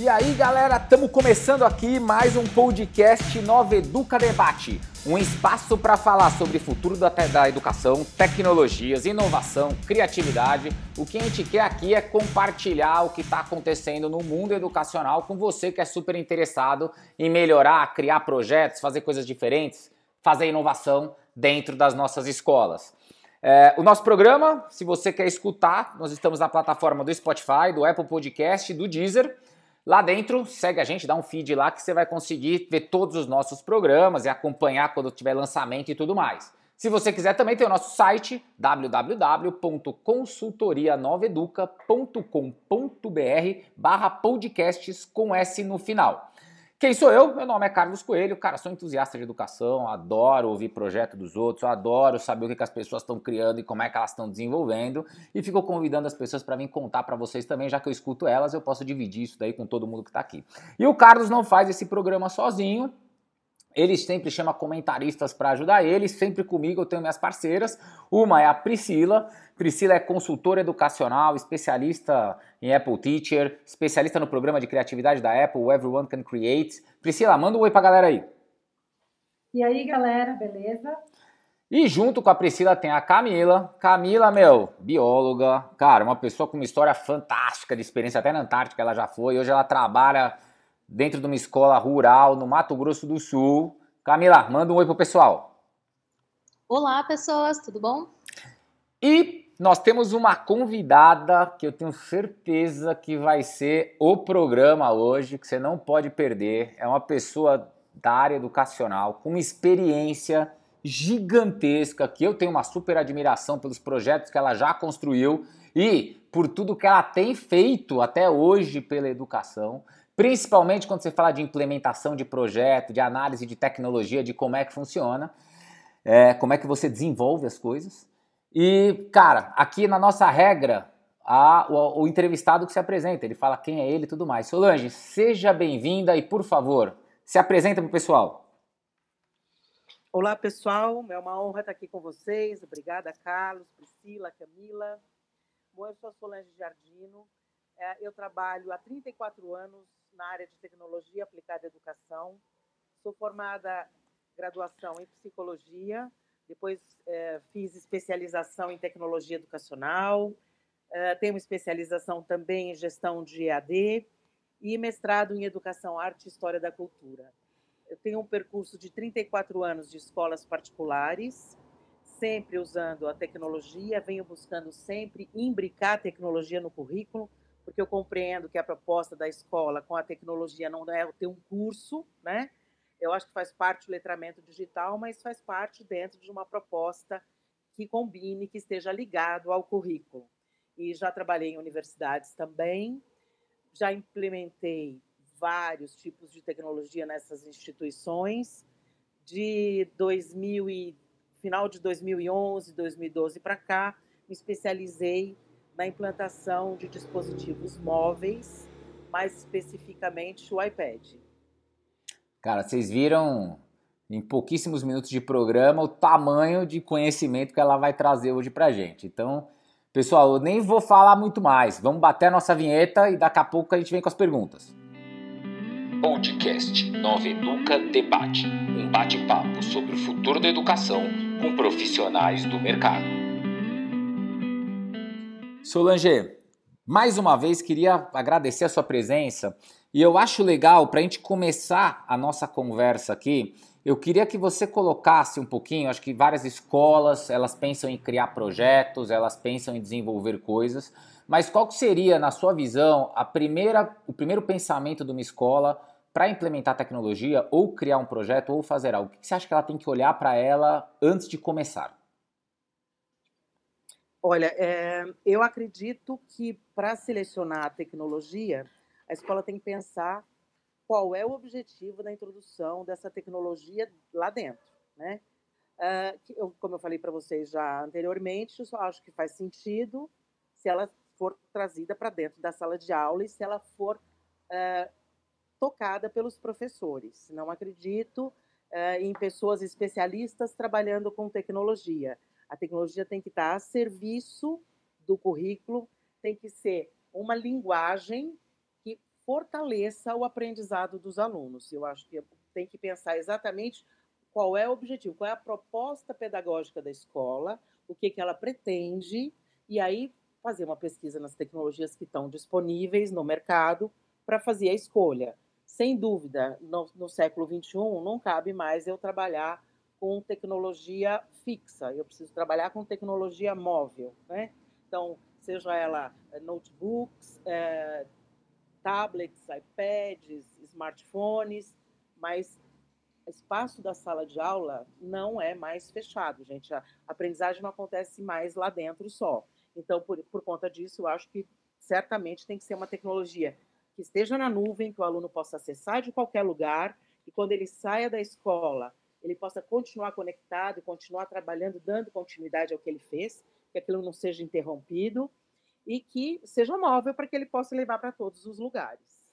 E aí, galera, estamos começando aqui mais um podcast Inova Educa Debate, um espaço para falar sobre o futuro da educação, tecnologias, inovação, criatividade. O que a gente quer aqui é compartilhar o que está acontecendo no mundo educacional com você que é super interessado em melhorar, criar projetos, fazer coisas diferentes, fazer inovação dentro das nossas escolas. O nosso programa, se você quer escutar, nós estamos na plataforma do Spotify, do Apple Podcast, do Deezer. Lá dentro, segue a gente, dá um feed lá que você vai conseguir ver todos os nossos programas e acompanhar quando tiver lançamento e tudo mais. Se você quiser, também tem o nosso site, www.consultorianovaeduca.com.br/podcasts com S no final. Quem sou eu? Meu nome é Carlos Coelho, cara, sou entusiasta de educação, adoro ouvir projeto dos outros, adoro saber o que as pessoas estão criando e como é que elas estão desenvolvendo e fico convidando as pessoas para vir contar para vocês também, já que eu escuto elas, eu posso dividir isso daí com todo mundo que está aqui. E o Carlos não faz esse programa sozinho, ele sempre chama comentaristas para ajudar ele, sempre comigo eu tenho minhas parceiras, uma é a Priscila. Priscila é consultora educacional, especialista em Apple Teacher, especialista no programa de criatividade da Apple, Everyone Can Create. Priscila, manda um oi pra galera aí. E aí, galera, beleza? E junto com a Priscila tem a Camila. Camila, meu, bióloga, cara, uma pessoa com uma história fantástica de experiência, até na Antártica ela já foi, hoje ela trabalha dentro de uma escola rural no Mato Grosso do Sul. Camila, manda um oi pro pessoal. Olá, pessoas, tudo bom? E nós temos uma convidada que eu tenho certeza que vai ser o programa hoje, que você não pode perder. É uma pessoa da área educacional, com uma experiência gigantesca, que eu tenho uma super admiração pelos projetos que ela já construiu e por tudo que ela tem feito até hoje pela educação. Principalmente quando você fala de implementação de projeto, de análise de tecnologia, de como é que funciona, como é que você desenvolve as coisas. E, cara, aqui na nossa regra, o entrevistado que se apresenta, ele fala quem é ele e tudo mais. Solange, seja bem-vinda e, por favor, se apresenta pro pessoal. Olá, pessoal. É uma honra estar aqui com vocês. Obrigada, Carlos, Priscila, Camila. Bom, eu sou a Solange Jardino. Eu trabalho há 34 anos na área de tecnologia aplicada à educação. Sou formada em graduação em psicologia. Depois fiz especialização em tecnologia educacional, tenho especialização também em gestão de EAD e mestrado em educação, arte e história da cultura. Eu tenho um percurso de 34 anos de escolas particulares, sempre usando a tecnologia, venho buscando sempre imbricar a tecnologia no currículo, porque eu compreendo que a proposta da escola com a tecnologia não é ter um curso, né? Eu acho que faz parte do letramento digital, mas faz parte dentro de uma proposta que combine, que esteja ligado ao currículo. E já trabalhei em universidades também, já implementei vários tipos de tecnologia nessas instituições. Final de 2011, 2012 para cá, me especializei na implantação de dispositivos móveis, mais especificamente o iPad. Cara, vocês viram em pouquíssimos minutos de programa o tamanho de conhecimento que ela vai trazer hoje pra gente. Então, pessoal, eu nem vou falar muito mais. Vamos bater a nossa vinheta e daqui a pouco a gente vem com as perguntas. Podcast Inova Educa Debate, um bate-papo sobre o futuro da educação com profissionais do mercado. Solange, mais uma vez queria agradecer a sua presença. E eu acho legal, para a gente começar a nossa conversa aqui, eu queria que você colocasse um pouquinho, acho que várias escolas, elas pensam em criar projetos, elas pensam em desenvolver coisas, mas qual que seria, na sua visão, o primeiro pensamento de uma escola para implementar tecnologia, ou criar um projeto, ou fazer algo? O que você acha que ela tem que olhar para ela antes de começar? Olha, eu acredito que para selecionar a tecnologia, a escola tem que pensar qual é o objetivo da introdução dessa tecnologia lá dentro, né? Como eu falei para vocês já anteriormente, eu só acho que faz sentido se ela for trazida para dentro da sala de aula e se ela for tocada pelos professores. Não acredito em pessoas especialistas trabalhando com tecnologia. A tecnologia tem que estar a serviço do currículo, tem que ser uma linguagem fortaleça o aprendizado dos alunos. Eu acho que tem que pensar exatamente qual é o objetivo, qual é a proposta pedagógica da escola, o que que ela pretende, e aí fazer uma pesquisa nas tecnologias que estão disponíveis no mercado para fazer a escolha. Sem dúvida, no século XXI, não cabe mais eu trabalhar com tecnologia fixa, eu preciso trabalhar com tecnologia móvel, né? Então, seja ela notebooks, tablets, iPads, smartphones, mas o espaço da sala de aula não é mais fechado, gente. A aprendizagem não acontece mais lá dentro só. Então, por conta disso, eu acho que certamente tem que ser uma tecnologia que esteja na nuvem, que o aluno possa acessar de qualquer lugar, e quando ele saia da escola, ele possa continuar conectado, continuar trabalhando, dando continuidade ao que ele fez, que aquilo não seja interrompido e que seja móvel para que ele possa levar para todos os lugares.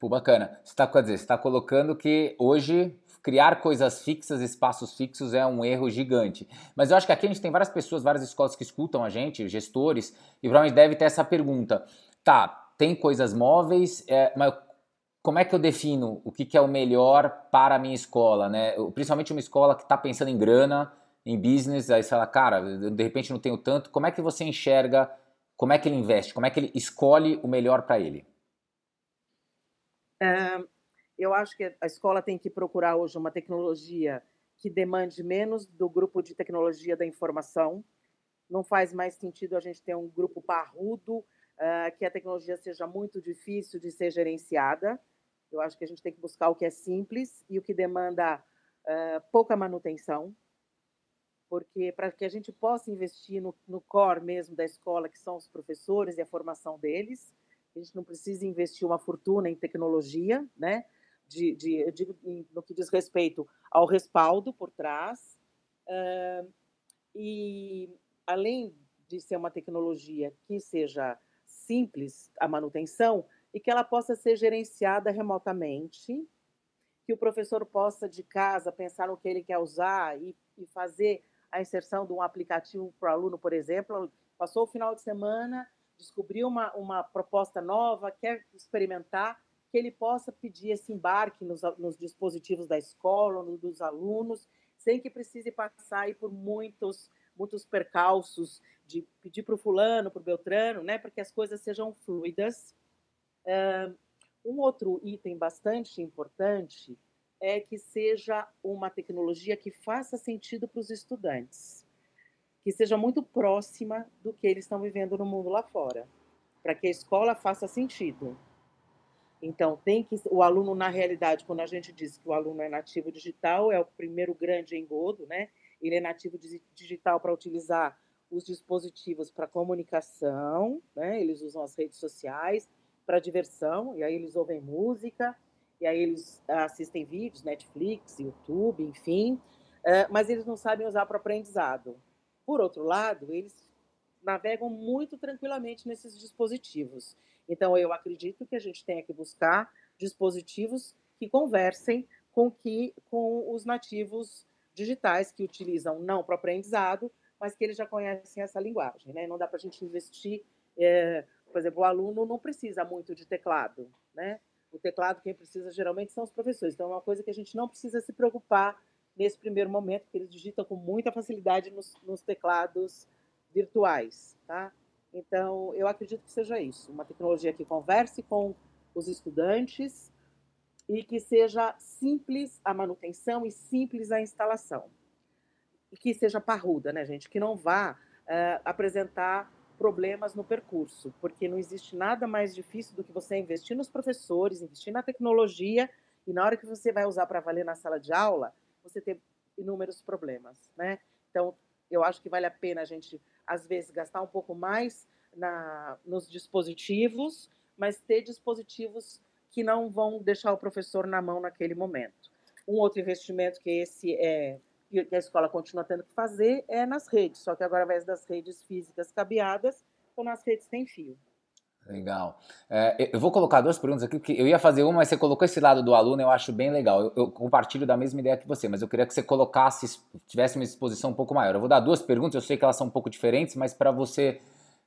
Pô, bacana. Você está colocando que hoje criar coisas fixas, espaços fixos é um erro gigante. Mas eu acho que aqui a gente tem várias pessoas, várias escolas que escutam a gente, gestores, e provavelmente deve ter essa pergunta. Tá, tem coisas móveis, mas como é que eu defino o que é o melhor para a minha escola, né? Principalmente uma escola que está pensando em grana, em business, aí você fala, cara, de repente não tenho tanto. Como é que você enxerga, como é que ele investe, como é que ele escolhe o melhor para ele? Eu acho que a escola tem que procurar hoje uma tecnologia que demande menos do grupo de tecnologia da informação. Não faz mais sentido a gente ter um grupo parrudo, que a tecnologia seja muito difícil de ser gerenciada. Eu acho que a gente tem que buscar o que é simples e o que demanda pouca manutenção, porque para que a gente possa investir no core mesmo da escola, que são os professores e a formação deles, a gente não precisa investir uma fortuna em tecnologia, né? No que diz respeito ao respaldo por trás. E, além de ser uma tecnologia que seja simples a manutenção e que ela possa ser gerenciada remotamente, que o professor possa, de casa, pensar no que ele quer usar e fazer a inserção de um aplicativo para o aluno, por exemplo. Passou o final de semana, descobriu uma proposta nova, quer experimentar, que ele possa pedir esse embarque nos dispositivos da escola, dos alunos, sem que precise passar aí por muitos percalços de pedir para o fulano, para o beltrano, né, para que as coisas sejam fluidas. Um outro item bastante importante é que seja uma tecnologia que faça sentido para os estudantes, que seja muito próxima do que eles estão vivendo no mundo lá fora, para que a escola faça sentido. Então, tem que o aluno, na realidade, quando a gente diz que o aluno é nativo digital, é o primeiro grande engodo, né? Ele é nativo digital para utilizar os dispositivos para comunicação, né? Eles usam as redes sociais para diversão, e aí eles ouvem música, e aí eles assistem vídeos, Netflix, YouTube, enfim, mas eles não sabem usar para aprendizado. Por outro lado, eles navegam muito tranquilamente nesses dispositivos. Então, eu acredito que a gente tenha que buscar dispositivos que conversem com os nativos digitais, que utilizam não para aprendizado, mas que eles já conhecem essa linguagem, né? Não dá para a gente investir... por exemplo, o aluno não precisa muito de teclado, né? O teclado quem precisa geralmente são os professores. Então, é uma coisa que a gente não precisa se preocupar nesse primeiro momento, que eles digitam com muita facilidade nos teclados virtuais, tá? Então, eu acredito que seja isso, uma tecnologia que converse com os estudantes e que seja simples a manutenção e simples a instalação. E que seja parruda, né, gente? Que não vá apresentar problemas no percurso, porque não existe nada mais difícil do que você investir nos professores, investir na tecnologia, e na hora que você vai usar para valer na sala de aula, você ter inúmeros problemas, né? Então, eu acho que vale a pena a gente, às vezes, gastar um pouco mais nos dispositivos, mas ter dispositivos que não vão deixar o professor na mão naquele momento. Um outro investimento que a escola continua tendo que fazer é nas redes, só que agora, ao invés das redes físicas cabeadas, são nas redes sem fio. Legal. Eu vou colocar duas perguntas aqui, porque eu ia fazer uma, mas você colocou esse lado do aluno, eu acho bem legal. Eu compartilho da mesma ideia que você, mas eu queria que você colocasse, tivesse uma exposição um pouco maior. Eu vou dar duas perguntas, eu sei que elas são um pouco diferentes, mas para você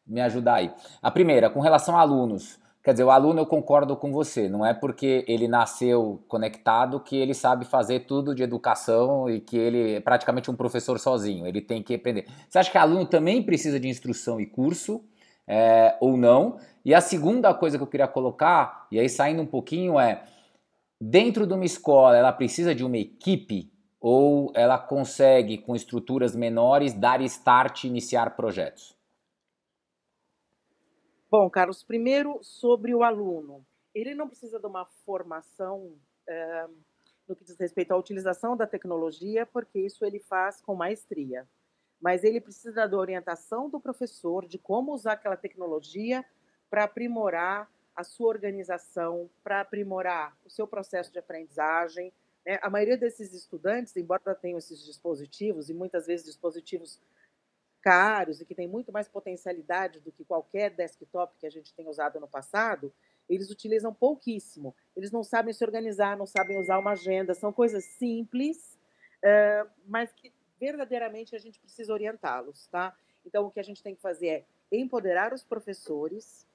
me ajudar aí. A primeira, com relação a alunos, Quer dizer, o aluno, eu concordo com você, não é porque ele nasceu conectado que ele sabe fazer tudo de educação e que ele é praticamente um professor sozinho, ele tem que aprender. Você acha que o aluno também precisa de instrução e curso, ou não? E a segunda coisa que eu queria colocar, e aí saindo um pouquinho, é: dentro de uma escola, ela precisa de uma equipe ou ela consegue, com estruturas menores, dar start e iniciar projetos? Bom, Carlos, primeiro sobre o aluno. Ele não precisa de uma formação no que diz respeito à utilização da tecnologia, porque isso ele faz com maestria. Mas ele precisa da orientação do professor de como usar aquela tecnologia para aprimorar a sua organização, para aprimorar o seu processo de aprendizagem. Né? A maioria desses estudantes, embora tenham esses dispositivos, e muitas vezes dispositivos caros e que tem muito mais potencialidade do que qualquer desktop que a gente tem usado no passado, eles utilizam pouquíssimo. Eles não sabem se organizar, não sabem usar uma agenda, são coisas simples, mas que verdadeiramente a gente precisa orientá-los, tá? Então, o que a gente tem que fazer é empoderar os professores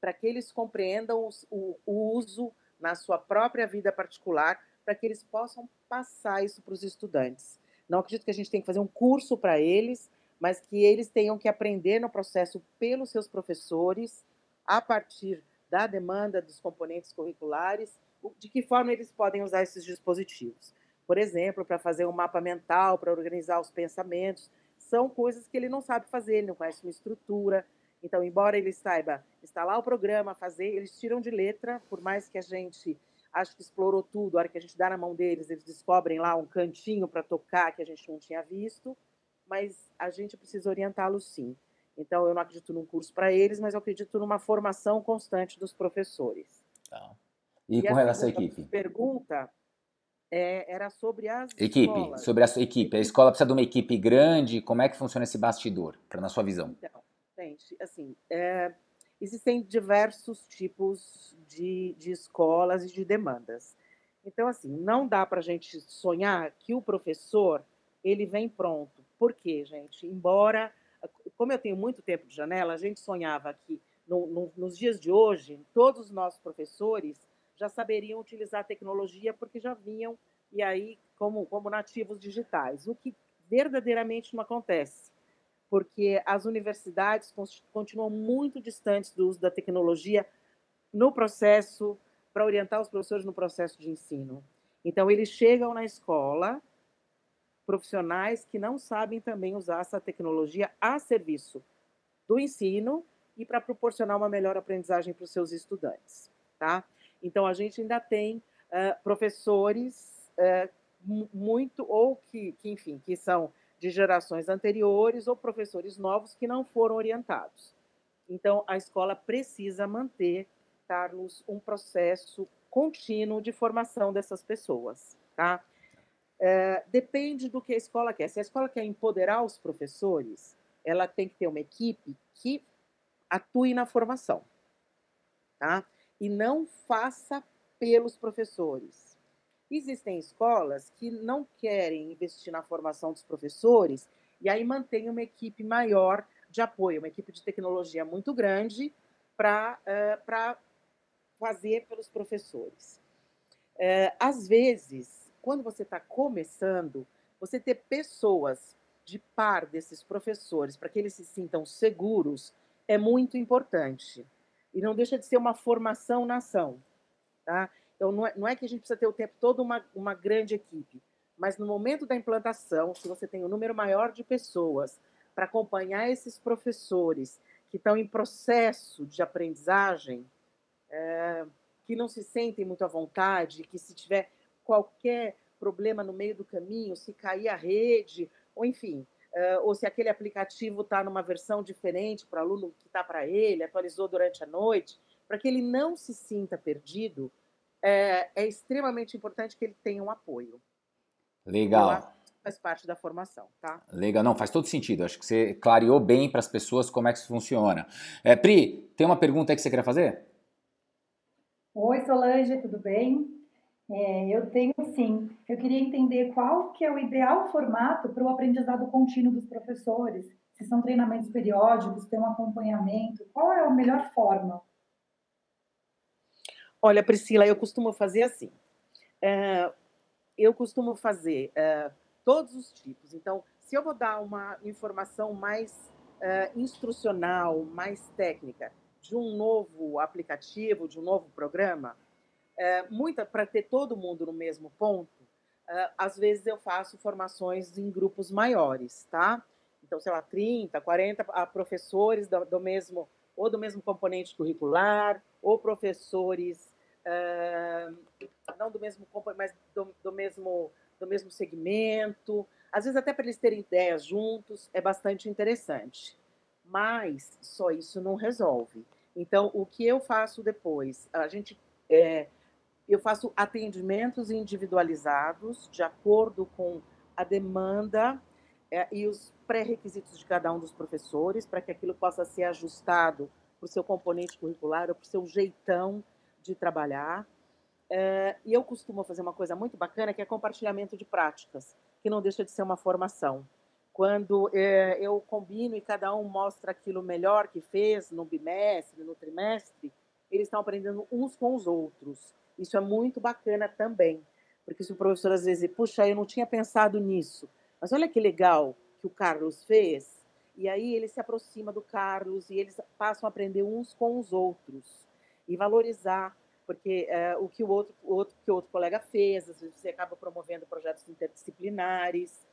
para que eles compreendam o uso na sua própria vida particular, para que eles possam passar isso para os estudantes. Não acredito que a gente tem que fazer um curso para eles, mas que eles tenham que aprender no processo pelos seus professores, a partir da demanda dos componentes curriculares, de que forma eles podem usar esses dispositivos. Por exemplo, para fazer um mapa mental, para organizar os pensamentos, são coisas que ele não sabe fazer, ele não conhece uma estrutura. Então, embora ele saiba instalar o programa, fazer, eles tiram de letra, por mais que a gente ache que explorou tudo, a hora que a gente dá na mão deles, eles descobrem lá um cantinho para tocar que a gente não tinha visto, mas a gente precisa orientá-los, sim. Então, eu não acredito num curso para eles, mas eu acredito numa formação constante dos professores. Então, e com relação à equipe? A pergunta era sobre as escolas. Sobre a sua equipe. A escola precisa de uma equipe grande? Como é que funciona esse bastidor, na sua visão? Então, gente, assim, existem diversos tipos de escolas e de demandas. Então, assim, não dá para a gente sonhar que o professor ele vem pronto. Por quê, gente? Embora, como eu tenho muito tempo de janela, a gente sonhava que nos dias de hoje, todos os nossos professores já saberiam utilizar a tecnologia porque já vinham, e aí, como nativos digitais, o que verdadeiramente não acontece, porque as universidades continuam muito distantes do uso da tecnologia no processo, para orientar os professores no processo de ensino. Então, eles chegam na escola profissionais que não sabem também usar essa tecnologia a serviço do ensino e para proporcionar uma melhor aprendizagem para os seus estudantes, tá? Então, a gente ainda tem professores muito, ou enfim, que são de gerações anteriores, ou professores novos que não foram orientados. Então, a escola precisa manter, Carlos, um processo contínuo de formação dessas pessoas, tá? Depende do que a escola quer. Se a escola quer empoderar os professores, ela tem que ter uma equipe que atue na formação, tá? E não faça pelos professores. Existem escolas que não querem investir na formação dos professores e aí mantém uma equipe maior de apoio, uma equipe de tecnologia muito grande para fazer pelos professores. Às vezes, quando você está começando, você ter pessoas de par desses professores, para que eles se sintam seguros, é muito importante. E não deixa de ser uma formação na ação, tá? Então, não é que a gente precisa ter o tempo todo uma grande equipe, mas no momento da implantação, se você tem um número maior de pessoas para acompanhar esses professores que estão em processo de aprendizagem, que não se sentem muito à vontade, que se tiver qualquer problema no meio do caminho, se cair a rede, ou enfim, ou se aquele aplicativo está numa versão diferente para o aluno que está para ele, atualizou durante a noite, para que ele não se sinta perdido, é extremamente importante que ele tenha um apoio. Legal. Então, faz parte da formação, tá? Legal, não, faz todo sentido. Acho que você clareou bem para as pessoas como é que isso funciona. Pri, tem uma pergunta aí que você queria fazer? Oi, Solange, tudo bem? Eu tenho sim. Eu queria entender qual que é o ideal formato para o aprendizado contínuo dos professores, se são treinamentos periódicos, se tem um acompanhamento, qual é a melhor forma? Olha, Priscila, eu costumo fazer assim. Eu costumo fazer todos os tipos. Então, se eu vou dar uma informação mais instrucional, mais técnica, de um novo aplicativo, de um novo programa, para ter todo mundo no mesmo ponto, às vezes eu faço formações em grupos maiores, tá? Então, sei lá, 30, 40 professores do mesmo componente curricular, ou professores não do mesmo componente, mas do mesmo segmento. Às vezes, até para eles terem ideias juntos, é bastante interessante. Mas só isso não resolve. Então, o que eu faço depois? Eu faço atendimentos individualizados de acordo com a demanda e os pré-requisitos de cada um dos professores, para que aquilo possa ser ajustado para o seu componente curricular ou para o seu jeitão de trabalhar. E eu costumo fazer uma coisa muito bacana, que é compartilhamento de práticas, que não deixa de ser uma formação. Quando eu combino e cada um mostra aquilo melhor que fez no bimestre, no trimestre, eles estão aprendendo uns com os outros. Isso é muito bacana também, porque se o professor às vezes diz, puxa, eu não tinha pensado nisso, mas olha que legal que o Carlos fez, e aí ele se aproxima do Carlos e eles passam a aprender uns com os outros e valorizar, porque o que o outro colega fez, às vezes você acaba promovendo projetos interdisciplinares.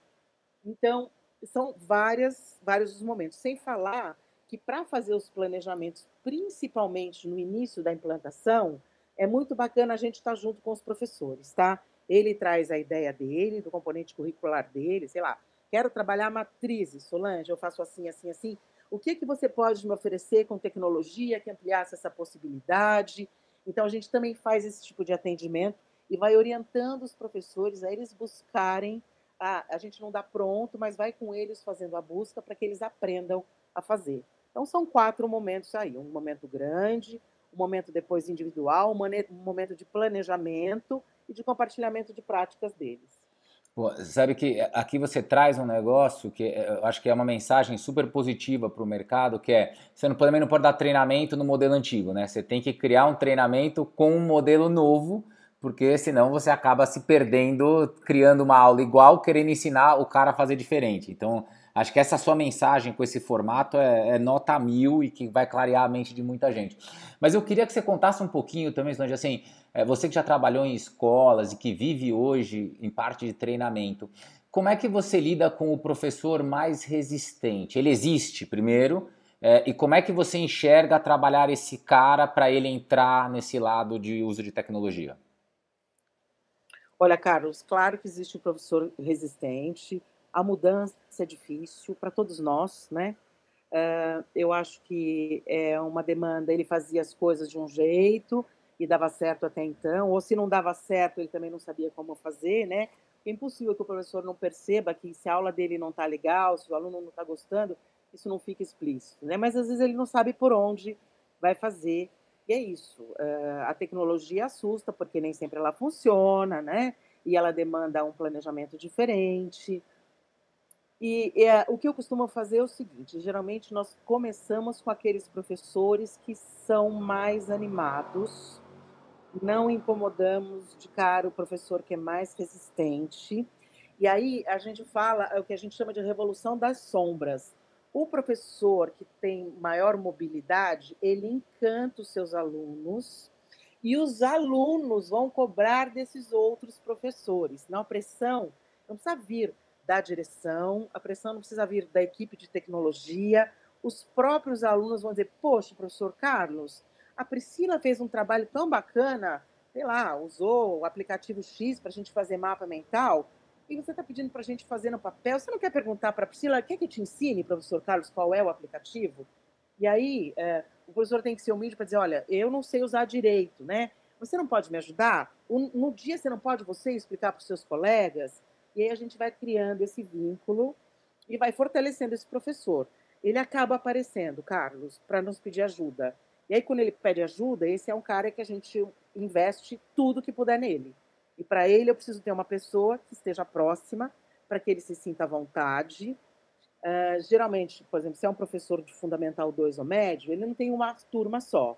Então, são vários os momentos. Sem falar que para fazer os planejamentos, principalmente no início da implantação, é muito bacana a gente estar junto com os professores, tá? Ele traz a ideia dele, do componente curricular dele, sei lá, quero trabalhar matrizes, Solange, eu faço assim, assim, assim. O que que você pode me oferecer com tecnologia que ampliasse essa possibilidade? Então, a gente também faz esse tipo de atendimento e vai orientando os professores a eles buscarem. A gente não dá pronto, mas vai com eles fazendo a busca para que eles aprendam a fazer. Então, são 4 momentos aí. Um momento grande, um momento depois individual, um momento de planejamento e de compartilhamento de práticas deles. Pô, sabe que aqui você traz um negócio que eu acho que é uma mensagem super positiva para o mercado, que é, você também não pode dar treinamento no modelo antigo, né? Você tem que criar um treinamento com um modelo novo, porque senão você acaba se perdendo, criando uma aula igual, querendo ensinar o cara a fazer diferente. Então, acho que essa sua mensagem com esse formato é nota 1000 e que vai clarear a mente de muita gente. Mas eu queria que você contasse um pouquinho também, Solange, assim, você que já trabalhou em escolas e que vive hoje em parte de treinamento, como é que você lida com o professor mais resistente? Ele existe, primeiro, e como é que você enxerga trabalhar esse cara para ele entrar nesse lado de uso de tecnologia? Olha, Carlos, claro que existe um professor resistente, a mudança é difícil para todos nós, né? Eu acho que é uma demanda, ele fazia as coisas de um jeito e dava certo até então, ou se não dava certo, ele também não sabia como fazer, né? É impossível que o professor não perceba que se a aula dele não está legal, se o aluno não está gostando, isso não fica explícito, né? Mas às vezes ele não sabe por onde vai fazer. E é isso, a tecnologia assusta, porque nem sempre ela funciona, né? E ela demanda um planejamento diferente. E o que eu costumo fazer é o seguinte, geralmente nós começamos com aqueles professores que são mais animados, não incomodamos de cara o professor que é mais resistente. E aí a gente fala o que a gente chama de revolução das sombras. O professor que tem maior mobilidade, ele encanta os seus alunos e os alunos vão cobrar desses outros professores. Não, a pressão não precisa vir da direção, a pressão não precisa vir da equipe de tecnologia. Os próprios alunos vão dizer, poxa, professor Carlos, a Priscila fez um trabalho tão bacana, sei lá, usou o aplicativo X para a gente fazer mapa mental, e você está pedindo para a gente fazer no papel, você não quer perguntar para a Priscila, quer que eu te ensine, professor Carlos, qual é o aplicativo? E aí, o professor tem que ser humilde para dizer, olha, eu não sei usar direito, né? Você não pode me ajudar? No dia você não pode você explicar para os seus colegas? E aí a gente vai criando esse vínculo e vai fortalecendo esse professor. Ele acaba aparecendo, Carlos, para nos pedir ajuda. E aí quando ele pede ajuda, esse é um cara que a gente investe tudo que puder nele. E para ele eu preciso ter uma pessoa que esteja próxima, para que ele se sinta à vontade. Geralmente, por exemplo, se é um professor de Fundamental 2 ou médio, ele não tem uma turma só.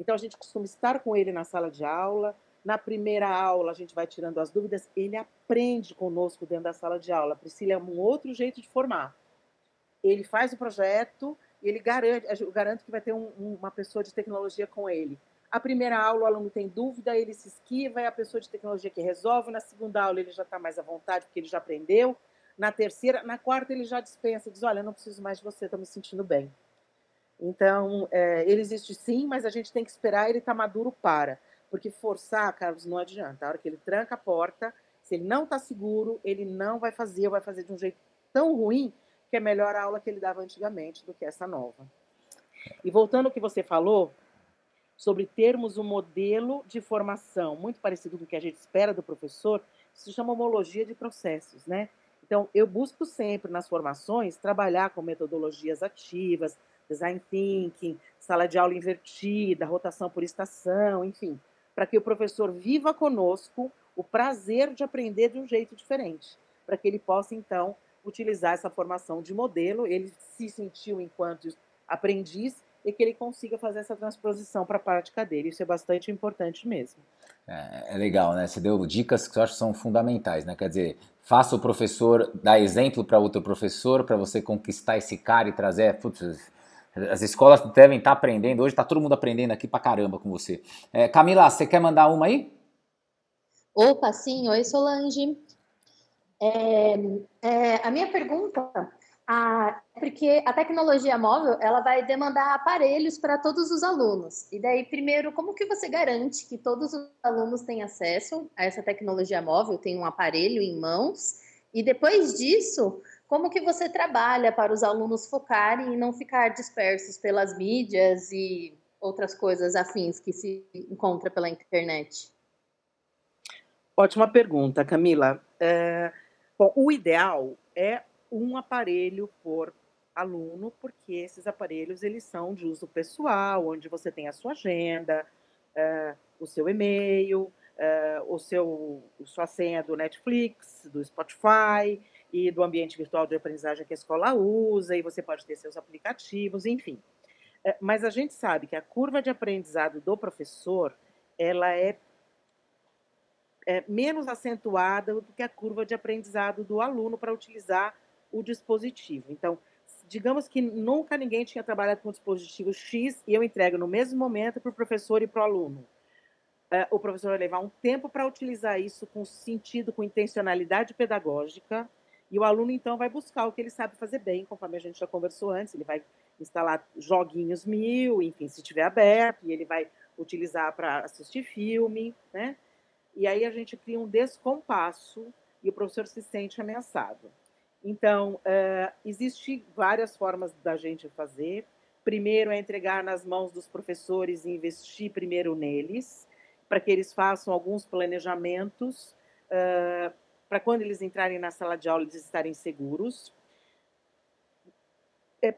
Então, a gente costuma estar com ele na sala de aula. Na primeira aula, a gente vai tirando as dúvidas. Ele aprende conosco dentro da sala de aula. Priscila, é um outro jeito de formar. Ele faz o projeto, ele garante, eu garanto que vai ter uma pessoa de tecnologia com ele. A primeira aula, o aluno tem dúvida, ele se esquiva, é a pessoa de tecnologia que resolve. Na segunda aula, ele já está mais à vontade, porque ele já aprendeu. Na terceira, na quarta, ele já dispensa, diz, olha, eu não preciso mais de você, estou me sentindo bem. Então, ele existe sim, mas a gente tem que esperar ele estar maduro para. Porque forçar, Carlos, não adianta. A hora que ele tranca a porta, se ele não está seguro, ele não vai fazer, ou vai fazer de um jeito tão ruim, que é melhor a aula que ele dava antigamente do que essa nova. E voltando ao que você falou, sobre termos um modelo de formação muito parecido com o que a gente espera do professor, isso se chama homologia de processos, né? Então, eu busco sempre nas formações trabalhar com metodologias ativas, design thinking, sala de aula invertida, rotação por estação, enfim, para que o professor viva conosco o prazer de aprender de um jeito diferente, para que ele possa, então, utilizar essa formação de modelo, ele se sentiu enquanto aprendiz, e que ele consiga fazer essa transposição para a prática dele. Isso é bastante importante mesmo. É legal, né? Você deu dicas que eu acho que são fundamentais, né? Quer dizer, faça o professor dar exemplo para outro professor, para você conquistar esse cara e trazer... Putz, as escolas devem estar aprendendo. Hoje está todo mundo aprendendo aqui para caramba com você. Camila, você quer mandar uma aí? Opa, sim. Oi, Solange. A minha pergunta... porque a tecnologia móvel, ela vai demandar aparelhos para todos os alunos. E daí, primeiro, como que você garante que todos os alunos têm acesso a essa tecnologia móvel, tem um aparelho em mãos? E depois disso, como que você trabalha para os alunos focarem e não ficar dispersos pelas mídias e outras coisas afins que se encontra pela internet? Ótima pergunta, Camila. Bom, o ideal é um aparelho por aluno, porque esses aparelhos eles são de uso pessoal, onde você tem a sua agenda, o seu e-mail, sua senha do Netflix, do Spotify e do ambiente virtual de aprendizagem que a escola usa, e você pode ter seus aplicativos, enfim. Mas a gente sabe que a curva de aprendizado do professor ela é menos acentuada do que a curva de aprendizado do aluno para utilizar o dispositivo. Então, digamos que nunca ninguém tinha trabalhado com o dispositivo X e eu entrego no mesmo momento para o professor e para o aluno. O professor vai levar um tempo para utilizar isso com sentido, com intencionalidade pedagógica, e o aluno, então, vai buscar o que ele sabe fazer bem, conforme a gente já conversou antes, ele vai instalar joguinhos mil, enfim, se tiver aberto, e ele vai utilizar para assistir filme, né? E aí a gente cria um descompasso e o professor se sente ameaçado. Então, existem várias formas da gente fazer. Primeiro é entregar nas mãos dos professores e investir primeiro neles, para que eles façam alguns planejamentos, para quando eles entrarem na sala de aula eles estarem seguros.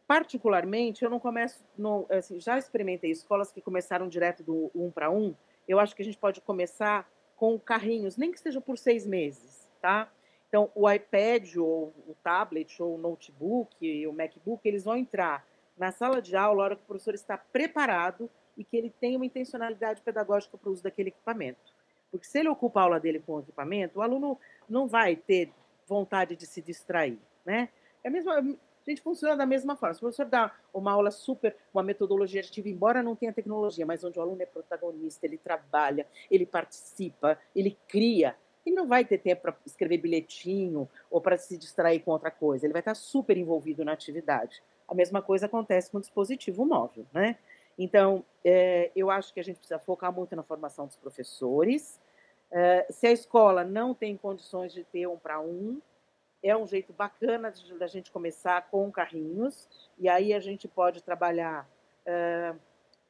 Particularmente, eu não começo... Assim, já experimentei escolas que começaram direto do 1 para 1. Eu acho que a gente pode começar com carrinhos, nem que seja por 6 meses, tá? Então, o iPad ou o tablet ou o notebook e o MacBook, eles vão entrar na sala de aula na hora que o professor está preparado e que ele tem uma intencionalidade pedagógica para o uso daquele equipamento. Porque se ele ocupa a aula dele com o equipamento, o aluno não vai ter vontade de se distrair, né? A gente funciona da mesma forma. Se o professor dá uma aula super, uma metodologia ativa, embora não tenha tecnologia, mas onde o aluno é protagonista, ele trabalha, ele participa, ele cria, ele não vai ter tempo para escrever bilhetinho ou para se distrair com outra coisa. Ele vai estar super envolvido na atividade. A mesma coisa acontece com o dispositivo móvel, né? Então, eu acho que a gente precisa focar muito na formação dos professores. Se a escola não tem condições de ter 1 para 1, é um jeito bacana da gente começar com carrinhos, e aí a gente pode trabalhar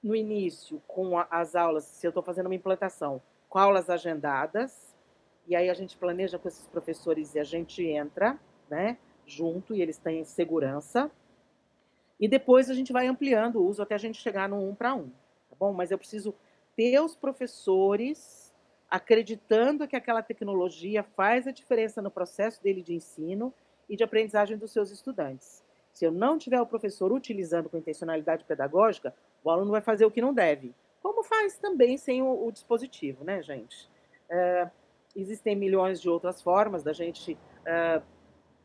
no início com as aulas, se eu estou fazendo uma implantação, com aulas agendadas, e aí a gente planeja com esses professores e a gente entra, né, junto, e eles têm segurança, e depois a gente vai ampliando o uso até a gente chegar no 1 para 1, tá bom? Mas eu preciso ter os professores acreditando que aquela tecnologia faz a diferença no processo dele de ensino e de aprendizagem dos seus estudantes. Se eu não tiver o professor utilizando com intencionalidade pedagógica, o aluno vai fazer o que não deve, como faz também sem o dispositivo, né, gente? Existem milhões de outras formas da gente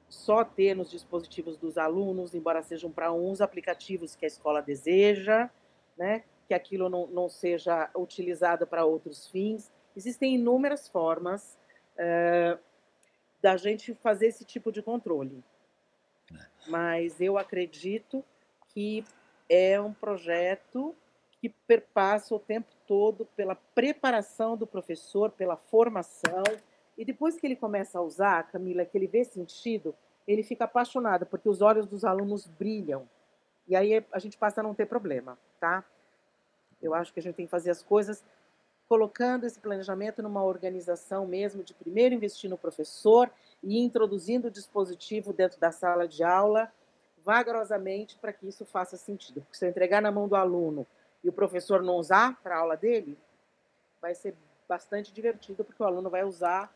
só ter nos dispositivos dos alunos, embora sejam para uns aplicativos que a escola deseja, né, que aquilo não seja utilizado para outros fins. Existem inúmeras formas da gente fazer esse tipo de controle. Mas eu acredito que é um projeto que perpassa o tempo todo pela preparação do professor, pela formação, e depois que ele começa a usar, Camila, que ele vê sentido, ele fica apaixonado, porque os olhos dos alunos brilham, e aí a gente passa a não ter problema, tá? Eu acho que a gente tem que fazer as coisas colocando esse planejamento numa organização mesmo, de primeiro investir no professor e introduzindo o dispositivo dentro da sala de aula, vagarosamente, para que isso faça sentido. Porque se eu entregar na mão do aluno e o professor não usar para a aula dele, vai ser bastante divertido, porque o aluno vai usar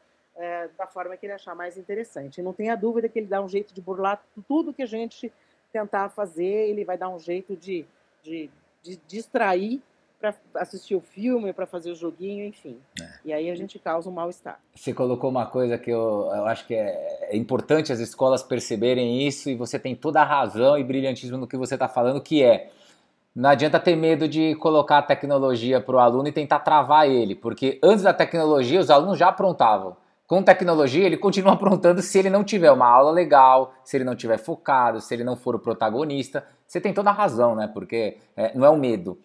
da forma que ele achar mais interessante. E não tenha dúvida que ele dá um jeito de burlar tudo que a gente tentar fazer, ele vai dar um jeito de distrair para assistir o filme, para fazer o joguinho, enfim. E aí a gente causa um mal-estar. Você colocou uma coisa que eu acho que é importante as escolas perceberem isso, e você tem toda a razão e brilhantismo no que você está falando, que é, não adianta ter medo de colocar a tecnologia para o aluno e tentar travar ele, porque antes da tecnologia os alunos já aprontavam. Com tecnologia ele continua aprontando se ele não tiver uma aula legal, se ele não tiver focado, se ele não for o protagonista. Você tem toda a razão, né? Porque não é um medo.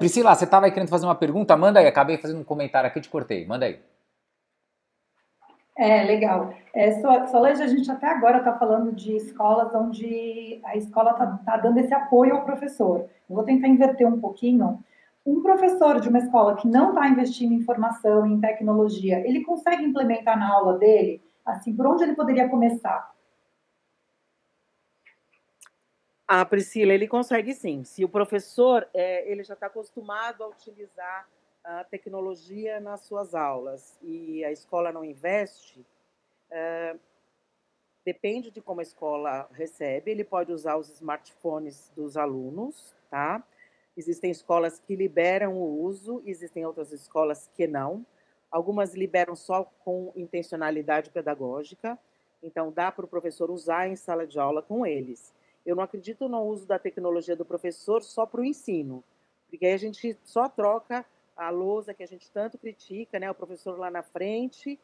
Priscila, você estava aí querendo fazer uma pergunta? Manda aí, acabei fazendo um comentário aqui, te cortei. Manda aí. Legal. Solange, a gente até agora está falando de escolas onde a escola está dando esse apoio ao professor. Eu vou tentar inverter um pouquinho. Um professor de uma escola que não está investindo em formação, em tecnologia, ele consegue implementar na aula dele? Assim, por onde ele poderia começar? Ah, Priscila, ele consegue sim. Se o professor, ele já está acostumado a utilizar a tecnologia nas suas aulas e a escola não investe, depende de como a escola recebe, ele pode usar os smartphones dos alunos, tá? Existem escolas que liberam o uso, existem outras escolas que não. Algumas liberam só com intencionalidade pedagógica, então dá para o professor usar em sala de aula com eles. Eu não acredito no uso da tecnologia do professor só para o ensino, porque aí a gente só troca a lousa que a gente tanto critica, né? O professor lá na frente,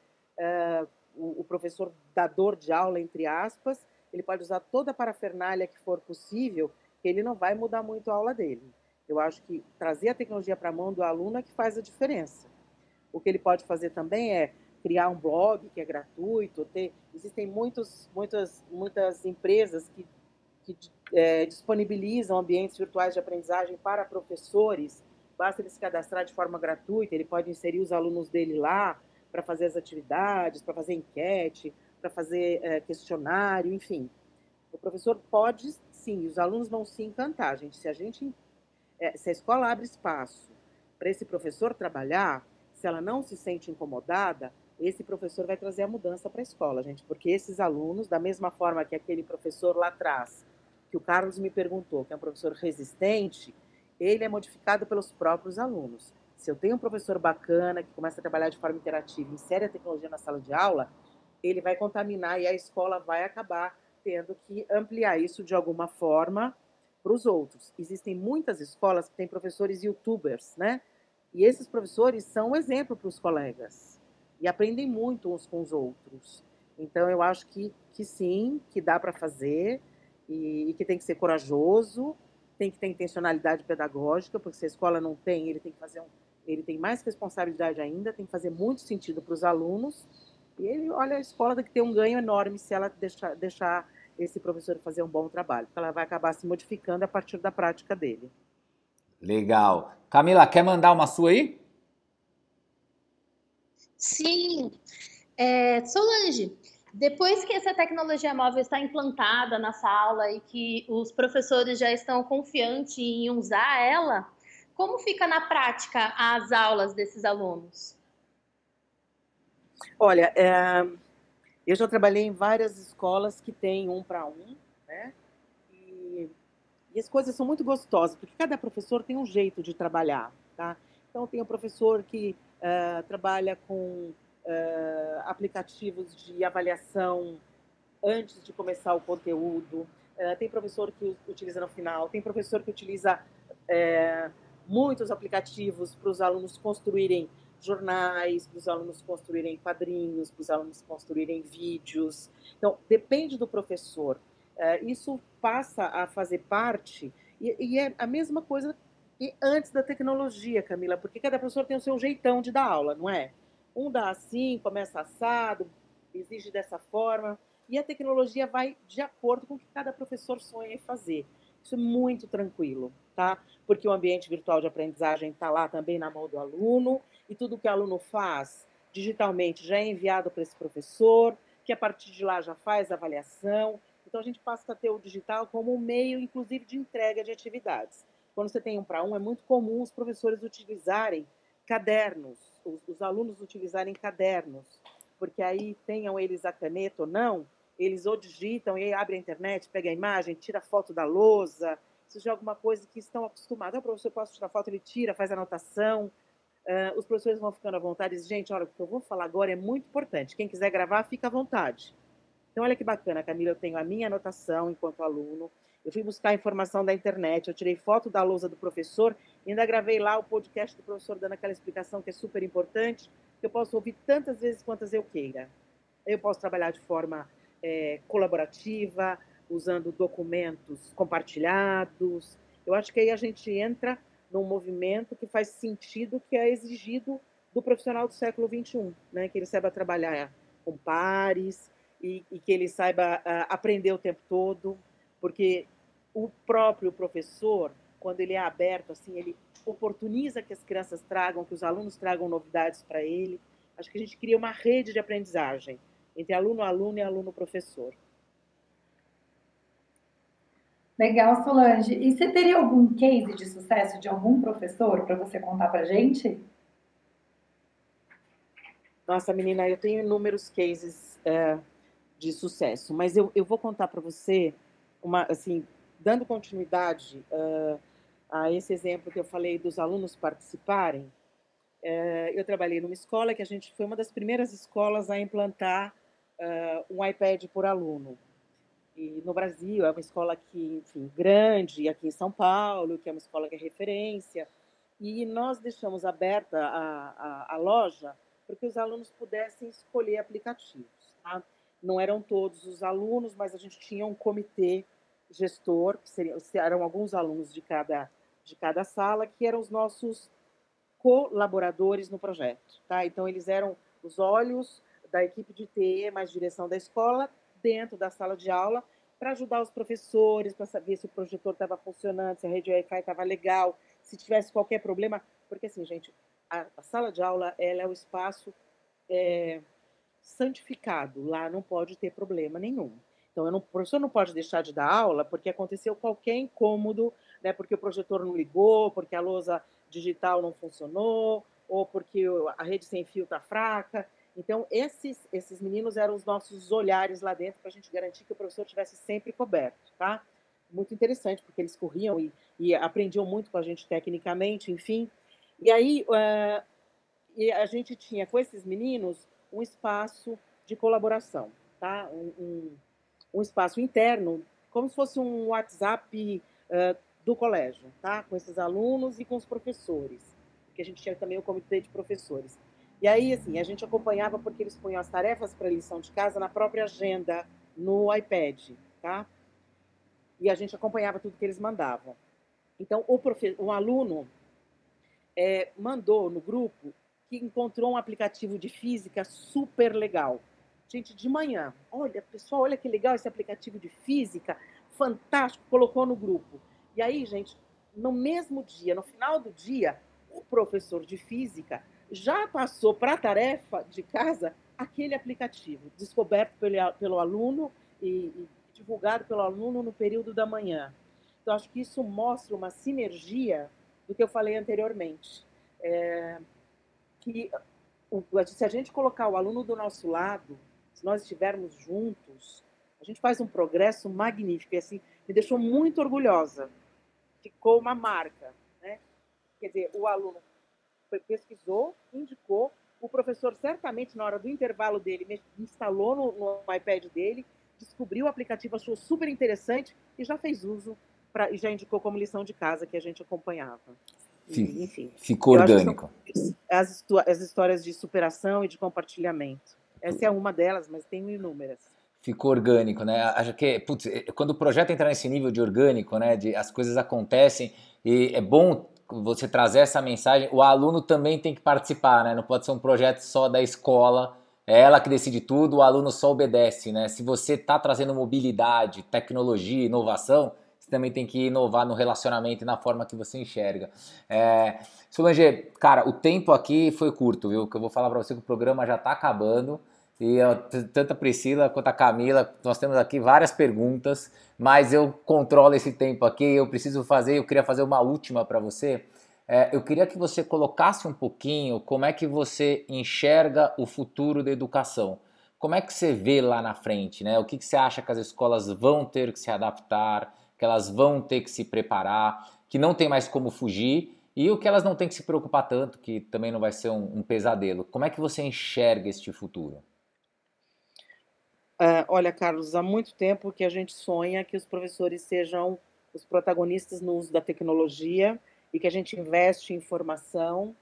o professor dador de aula, entre aspas, ele pode usar toda a parafernália que for possível, que ele não vai mudar muito a aula dele. Eu acho que trazer a tecnologia para a mão do aluno é que faz a diferença. O que ele pode fazer também é criar um blog que é gratuito, existem muitas empresas que disponibilizam ambientes virtuais de aprendizagem para professores, basta ele se cadastrar de forma gratuita, ele pode inserir os alunos dele lá para fazer as atividades, para fazer enquete, para fazer questionário, enfim. O professor pode, sim, os alunos vão se encantar, gente. Se a escola abre espaço para esse professor trabalhar, se ela não se sente incomodada, esse professor vai trazer a mudança para a escola, gente, porque esses alunos, da mesma forma que aquele professor lá atrás, que o Carlos me perguntou, que é um professor resistente, ele é modificado pelos próprios alunos. Se eu tenho um professor bacana, que começa a trabalhar de forma interativa, insere a tecnologia na sala de aula, ele vai contaminar e a escola vai acabar tendo que ampliar isso de alguma forma para os outros. Existem muitas escolas que têm professores youtubers, né? E esses professores são um exemplo para os colegas. E aprendem muito uns com os outros. Então, eu acho que sim, que dá para fazer e que tem que ser corajoso, tem que ter intencionalidade pedagógica, porque se a escola não tem, ele tem mais responsabilidade ainda, tem que fazer muito sentido para os alunos. E a escola tem que ter um ganho enorme se ela deixar esse professor fazer um bom trabalho, porque ela vai acabar se modificando a partir da prática dele. Legal. Camila, quer mandar uma sua aí? Sim. Solange, depois que essa tecnologia móvel está implantada na sala e que os professores já estão confiantes em usar ela, como fica na prática as aulas desses alunos? Olha, eu já trabalhei em várias escolas que têm 1 para 1, né? E as coisas são muito gostosas, porque cada professor tem um jeito de trabalhar. tá? Então, tem um professor que trabalha com aplicativos de avaliação antes de começar o conteúdo, tem professor que utiliza no final, tem professor que utiliza muitos aplicativos para os alunos construírem jornais, para os alunos construírem quadrinhos, para os alunos construírem vídeos. Então, depende do professor. Isso passa a fazer parte, e é a mesma coisa que antes da tecnologia, Camila, porque cada professor tem o seu jeitão de dar aula, não é? Um dá assim, começa assado, exige dessa forma, e a tecnologia vai de acordo com o que cada professor sonha em fazer. Isso é muito tranquilo, tá? Porque o ambiente virtual de aprendizagem está lá também na mão do aluno, e tudo que o aluno faz digitalmente já é enviado para esse professor, que a partir de lá já faz a avaliação. Então, a gente passa a ter o digital como um meio, inclusive, de entrega de atividades. Quando você tem um para um, é muito comum os professores utilizarem cadernos, os alunos utilizarem cadernos, porque aí, tenham eles a caneta ou não, eles ou digitam e aí abrem a internet, pegam a imagem, tira a foto da lousa, isso já é alguma coisa que estão acostumados. O professor pode tirar foto, ele tira, faz anotação. Os professores vão ficando à vontade e dizem, gente, olha, o que eu vou falar agora é muito importante. Quem quiser gravar, fica à vontade. Então, olha que bacana, Camila, eu tenho a minha anotação enquanto aluno, eu fui buscar a informação da internet, eu tirei foto da lousa do professor, ainda gravei lá o podcast do professor dando aquela explicação que é super importante, que eu posso ouvir tantas vezes quantas eu queira. Eu posso trabalhar de forma colaborativa, usando documentos compartilhados. Eu acho que aí a gente entra num movimento que faz sentido, que é exigido do profissional do século XXI, né? Que ele saiba trabalhar com pares e que ele saiba aprender o tempo todo, porque o próprio professor, quando ele é aberto, assim, ele oportuniza que as crianças tragam, que os alunos tragam novidades para ele. Acho que a gente cria uma rede de aprendizagem entre aluno-aluno e aluno-professor. Legal, Solange. E você teria algum case de sucesso de algum professor para você contar para a gente? Nossa, menina, eu tenho inúmeros cases de sucesso, mas eu vou contar para você, assim, dando continuidade a esse exemplo que eu falei dos alunos participarem. Eu trabalhei numa escola que a gente foi uma das primeiras escolas a implantar um iPad por aluno. E no Brasil, é uma escola que, enfim, grande, aqui em São Paulo, que é uma escola que é referência. E nós deixamos aberta a loja para que os alunos pudessem escolher aplicativos, tá? Não eram todos os alunos, mas a gente tinha um comitê gestor, que eram alguns alunos de cada sala, que eram os nossos colaboradores no projeto, tá? Então, eles eram os olhos da equipe de TE, mais direção da escola, dentro da sala de aula, para ajudar os professores, para saber se o projetor estava funcionando, se a rede Wi-Fi estava legal, se tivesse qualquer problema. Porque, assim, gente, a sala de aula, ela é o espaço santificado. Lá não pode ter problema nenhum. Então, o professor não pode deixar de dar aula porque aconteceu qualquer incômodo, né? Porque o projetor não ligou, porque a lousa digital não funcionou, ou porque a rede sem fio está fraca. Então, esses meninos eram os nossos olhares lá dentro para a gente garantir que o professor estivesse sempre coberto, tá? Muito interessante, porque eles corriam e aprendiam muito com a gente tecnicamente, enfim. E aí, a gente tinha com esses meninos um espaço de colaboração, tá? Um espaço interno, como se fosse um WhatsApp do colégio, tá? Com esses alunos e com os professores, porque a gente tinha também o comitê de professores. E aí, assim, a gente acompanhava porque eles punham as tarefas para a lição de casa na própria agenda, no iPad, tá? E a gente acompanhava tudo que eles mandavam. Então, um aluno mandou no grupo que encontrou um aplicativo de física super legal. Gente, de manhã, olha, pessoal, olha que legal esse aplicativo de física, fantástico, colocou no grupo. E aí, gente, no mesmo dia, no final do dia, o professor de física já passou para a tarefa de casa aquele aplicativo, descoberto pelo aluno e divulgado pelo aluno no período da manhã. Então, acho que isso mostra uma sinergia do que eu falei anteriormente. Que se a gente colocar o aluno do nosso lado, se nós estivermos juntos, a gente faz um progresso magnífico. E, assim, me deixou muito orgulhosa. Ficou uma marca, né? Quer dizer, o aluno pesquisou, indicou, o professor certamente na hora do intervalo dele instalou no iPad dele, descobriu o aplicativo, achou super interessante e já fez uso e já indicou como lição de casa que a gente acompanhava. E, enfim, ficou orgânico. As histórias de superação e de compartilhamento. Essa é uma delas, mas tem inúmeras. Ficou orgânico, né? Acho que, putz, quando o projeto entrar nesse nível de orgânico, né, de as coisas acontecem, e é bom você trazer essa mensagem, o aluno também tem que participar, né? Não pode ser um projeto só da escola, é ela que decide tudo, o aluno só obedece, né? Se você está trazendo mobilidade, tecnologia, inovação, você também tem que inovar no relacionamento e na forma que você enxerga. Solange, cara, o tempo aqui foi curto, viu? Que eu vou falar para você que o programa já está acabando. E tanto a Priscila quanto a Camila, nós temos aqui várias perguntas, mas eu controlo esse tempo aqui, eu queria fazer uma última para você. Eu queria que você colocasse um pouquinho como é que você enxerga o futuro da educação. Como é que você vê lá na frente, né? O que você acha que as escolas vão ter que se adaptar, que elas vão ter que se preparar, que não tem mais como fugir, e o que elas não têm que se preocupar tanto, que também não vai ser um pesadelo. Como é que você enxerga este futuro? Olha, Carlos, há muito tempo que a gente sonha que os professores sejam os protagonistas no uso da tecnologia e que a gente investe em formação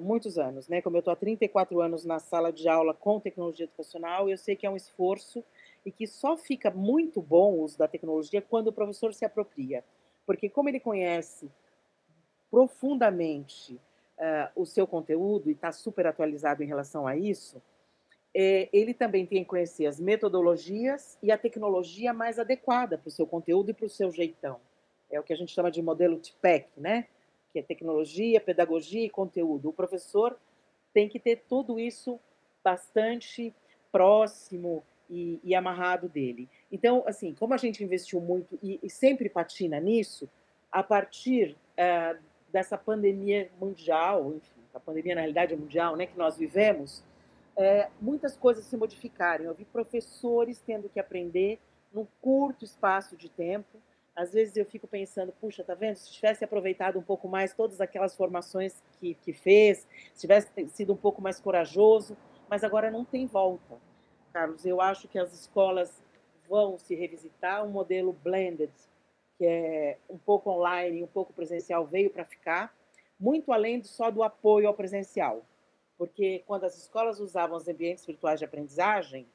muitos anos, né? Como eu estou há 34 anos na sala de aula com tecnologia educacional, eu sei que é um esforço e que só fica muito bom o uso da tecnologia quando o professor se apropria. Porque como ele conhece profundamente o seu conteúdo e está super atualizado em relação a isso, ele também tem que conhecer as metodologias e a tecnologia mais adequada para o seu conteúdo e para o seu jeitão. É o que a gente chama de modelo TPACK, né? Que é tecnologia, pedagogia e conteúdo. O professor tem que ter tudo isso bastante próximo e amarrado dele. Então, assim, como a gente investiu muito e sempre patina nisso, a partir dessa pandemia mundial, enfim, a pandemia na realidade é mundial, né, que nós vivemos, muitas coisas se modificaram. Eu vi professores tendo que aprender num curto espaço de tempo. Às vezes eu fico pensando, puxa, tá vendo? Se tivesse aproveitado um pouco mais todas aquelas formações que fez, se tivesse sido um pouco mais corajoso, mas agora não tem volta. Carlos, eu acho que as escolas vão se revisitar. Um modelo blended, que é um pouco online, um pouco presencial, veio para ficar, muito além só do apoio ao presencial. Porque quando as escolas usavam os ambientes virtuais de aprendizagem,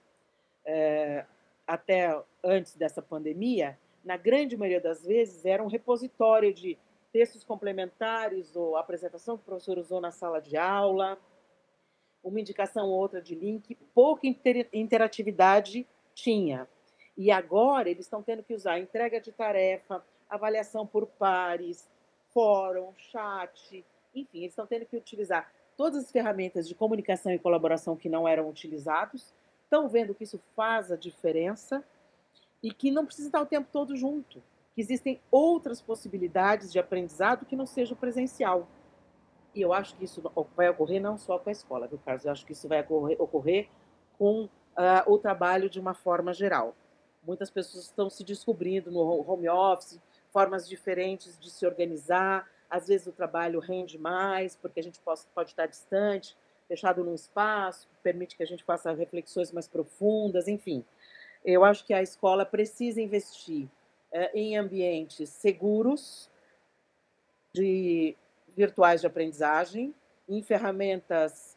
até antes dessa pandemia, na grande maioria das vezes era um repositório de textos complementares ou apresentação que o professor usou na sala de aula, uma indicação ou outra de link, pouca interatividade tinha. E agora eles estão tendo que usar entrega de tarefa, avaliação por pares, fórum, chat, enfim, eles estão tendo que utilizar todas as ferramentas de comunicação e colaboração que não eram utilizados, estão vendo que isso faz a diferença e que não precisa estar o tempo todo junto, que existem outras possibilidades de aprendizado que não seja presencial. E eu acho que isso vai ocorrer não só com a escola, viu, Carlos? Eu acho que isso vai ocorrer com o trabalho de uma forma geral. Muitas pessoas estão se descobrindo no home office, formas diferentes de se organizar. Às vezes o trabalho rende mais, porque a gente pode estar distante, fechado num espaço, permite que a gente faça reflexões mais profundas, enfim. Eu acho que a escola precisa investir em ambientes seguros, virtuais de aprendizagem, em ferramentas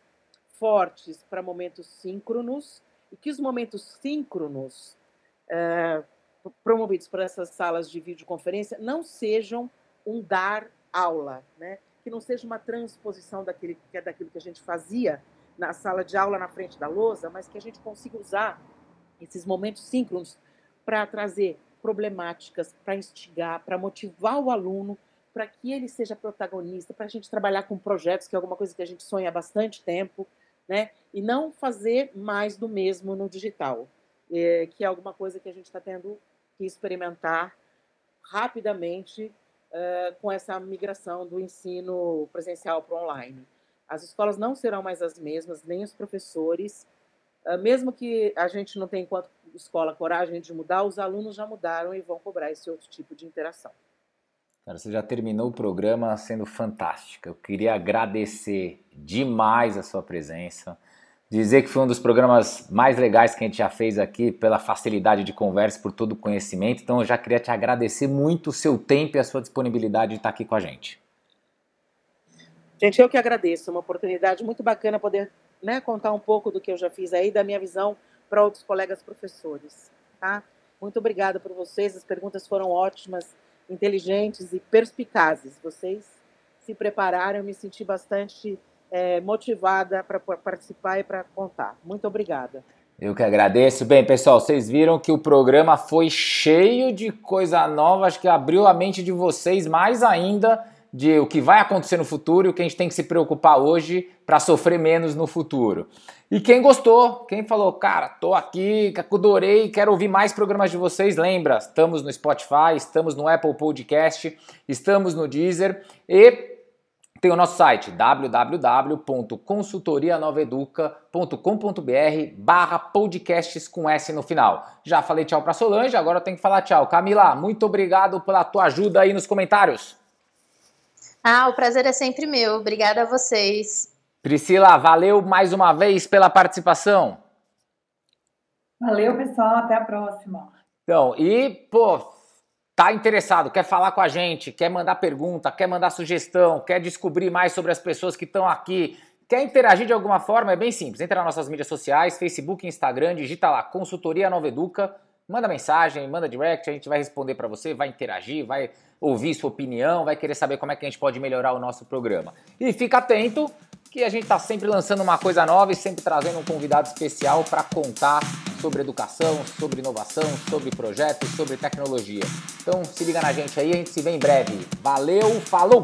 fortes para momentos síncronos, e que os momentos síncronos promovidos por essas salas de videoconferência não sejam um dar aula, né? Que não seja uma transposição daquilo que a gente fazia na sala de aula, na frente da lousa, mas que a gente consiga usar esses momentos síncronos para trazer problemáticas, para instigar, para motivar o aluno, para que ele seja protagonista, para a gente trabalhar com projetos, que é alguma coisa que a gente sonha há bastante tempo, né? E não fazer mais do mesmo no digital, que é alguma coisa que a gente está tendo que experimentar rapidamente, com essa migração do ensino presencial para o online. As escolas não serão mais as mesmas, nem os professores. Mesmo que a gente não tenha, enquanto escola, coragem de mudar, os alunos já mudaram e vão cobrar esse outro tipo de interação. Cara, você já terminou o programa sendo fantástica. Eu queria agradecer demais a sua presença. Dizer que foi um dos programas mais legais que a gente já fez aqui, pela facilidade de conversa, por todo o conhecimento. Então eu já queria te agradecer muito o seu tempo e a sua disponibilidade de estar aqui com a gente. Gente, eu que agradeço. Uma oportunidade muito bacana poder, né, contar um pouco do que eu já fiz aí, da minha visão para outros colegas professores. Tá? Muito obrigada por vocês. As perguntas foram ótimas, inteligentes e perspicazes. Vocês se prepararam, eu me senti bastante motivada para participar e para contar. Muito obrigada. Eu que agradeço. Bem, pessoal, vocês viram que o programa foi cheio de coisa nova, acho que abriu a mente de vocês mais ainda de o que vai acontecer no futuro e o que a gente tem que se preocupar hoje para sofrer menos no futuro. E quem gostou, quem falou, cara, tô aqui, adorei, quero ouvir mais programas de vocês, lembra, estamos no Spotify, estamos no Apple Podcast, estamos no Deezer e tem o nosso site www.consultorianovaeduca.com.br/podcasts com S no final. Já falei tchau para Solange, agora eu tenho que falar tchau. Camila, muito obrigado pela tua ajuda aí nos comentários. Ah, o prazer é sempre meu. Obrigada a vocês. Priscila, valeu mais uma vez pela participação. Valeu, pessoal. Até a próxima. Então, e, pô, tá interessado, quer falar com a gente, quer mandar pergunta, quer mandar sugestão, quer descobrir mais sobre as pessoas que estão aqui, quer interagir de alguma forma, é bem simples. Entra nas nossas mídias sociais, Facebook, Instagram, digita lá, Consultoria Nova Educa, manda mensagem, manda direct, a gente vai responder para você, vai interagir, vai ouvir sua opinião, vai querer saber como é que a gente pode melhorar o nosso programa. E fica atento que a gente está sempre lançando uma coisa nova e sempre trazendo um convidado especial para contar sobre educação, sobre inovação, sobre projetos, sobre tecnologia. Então se liga na gente aí, a gente se vê em breve. Valeu, falou!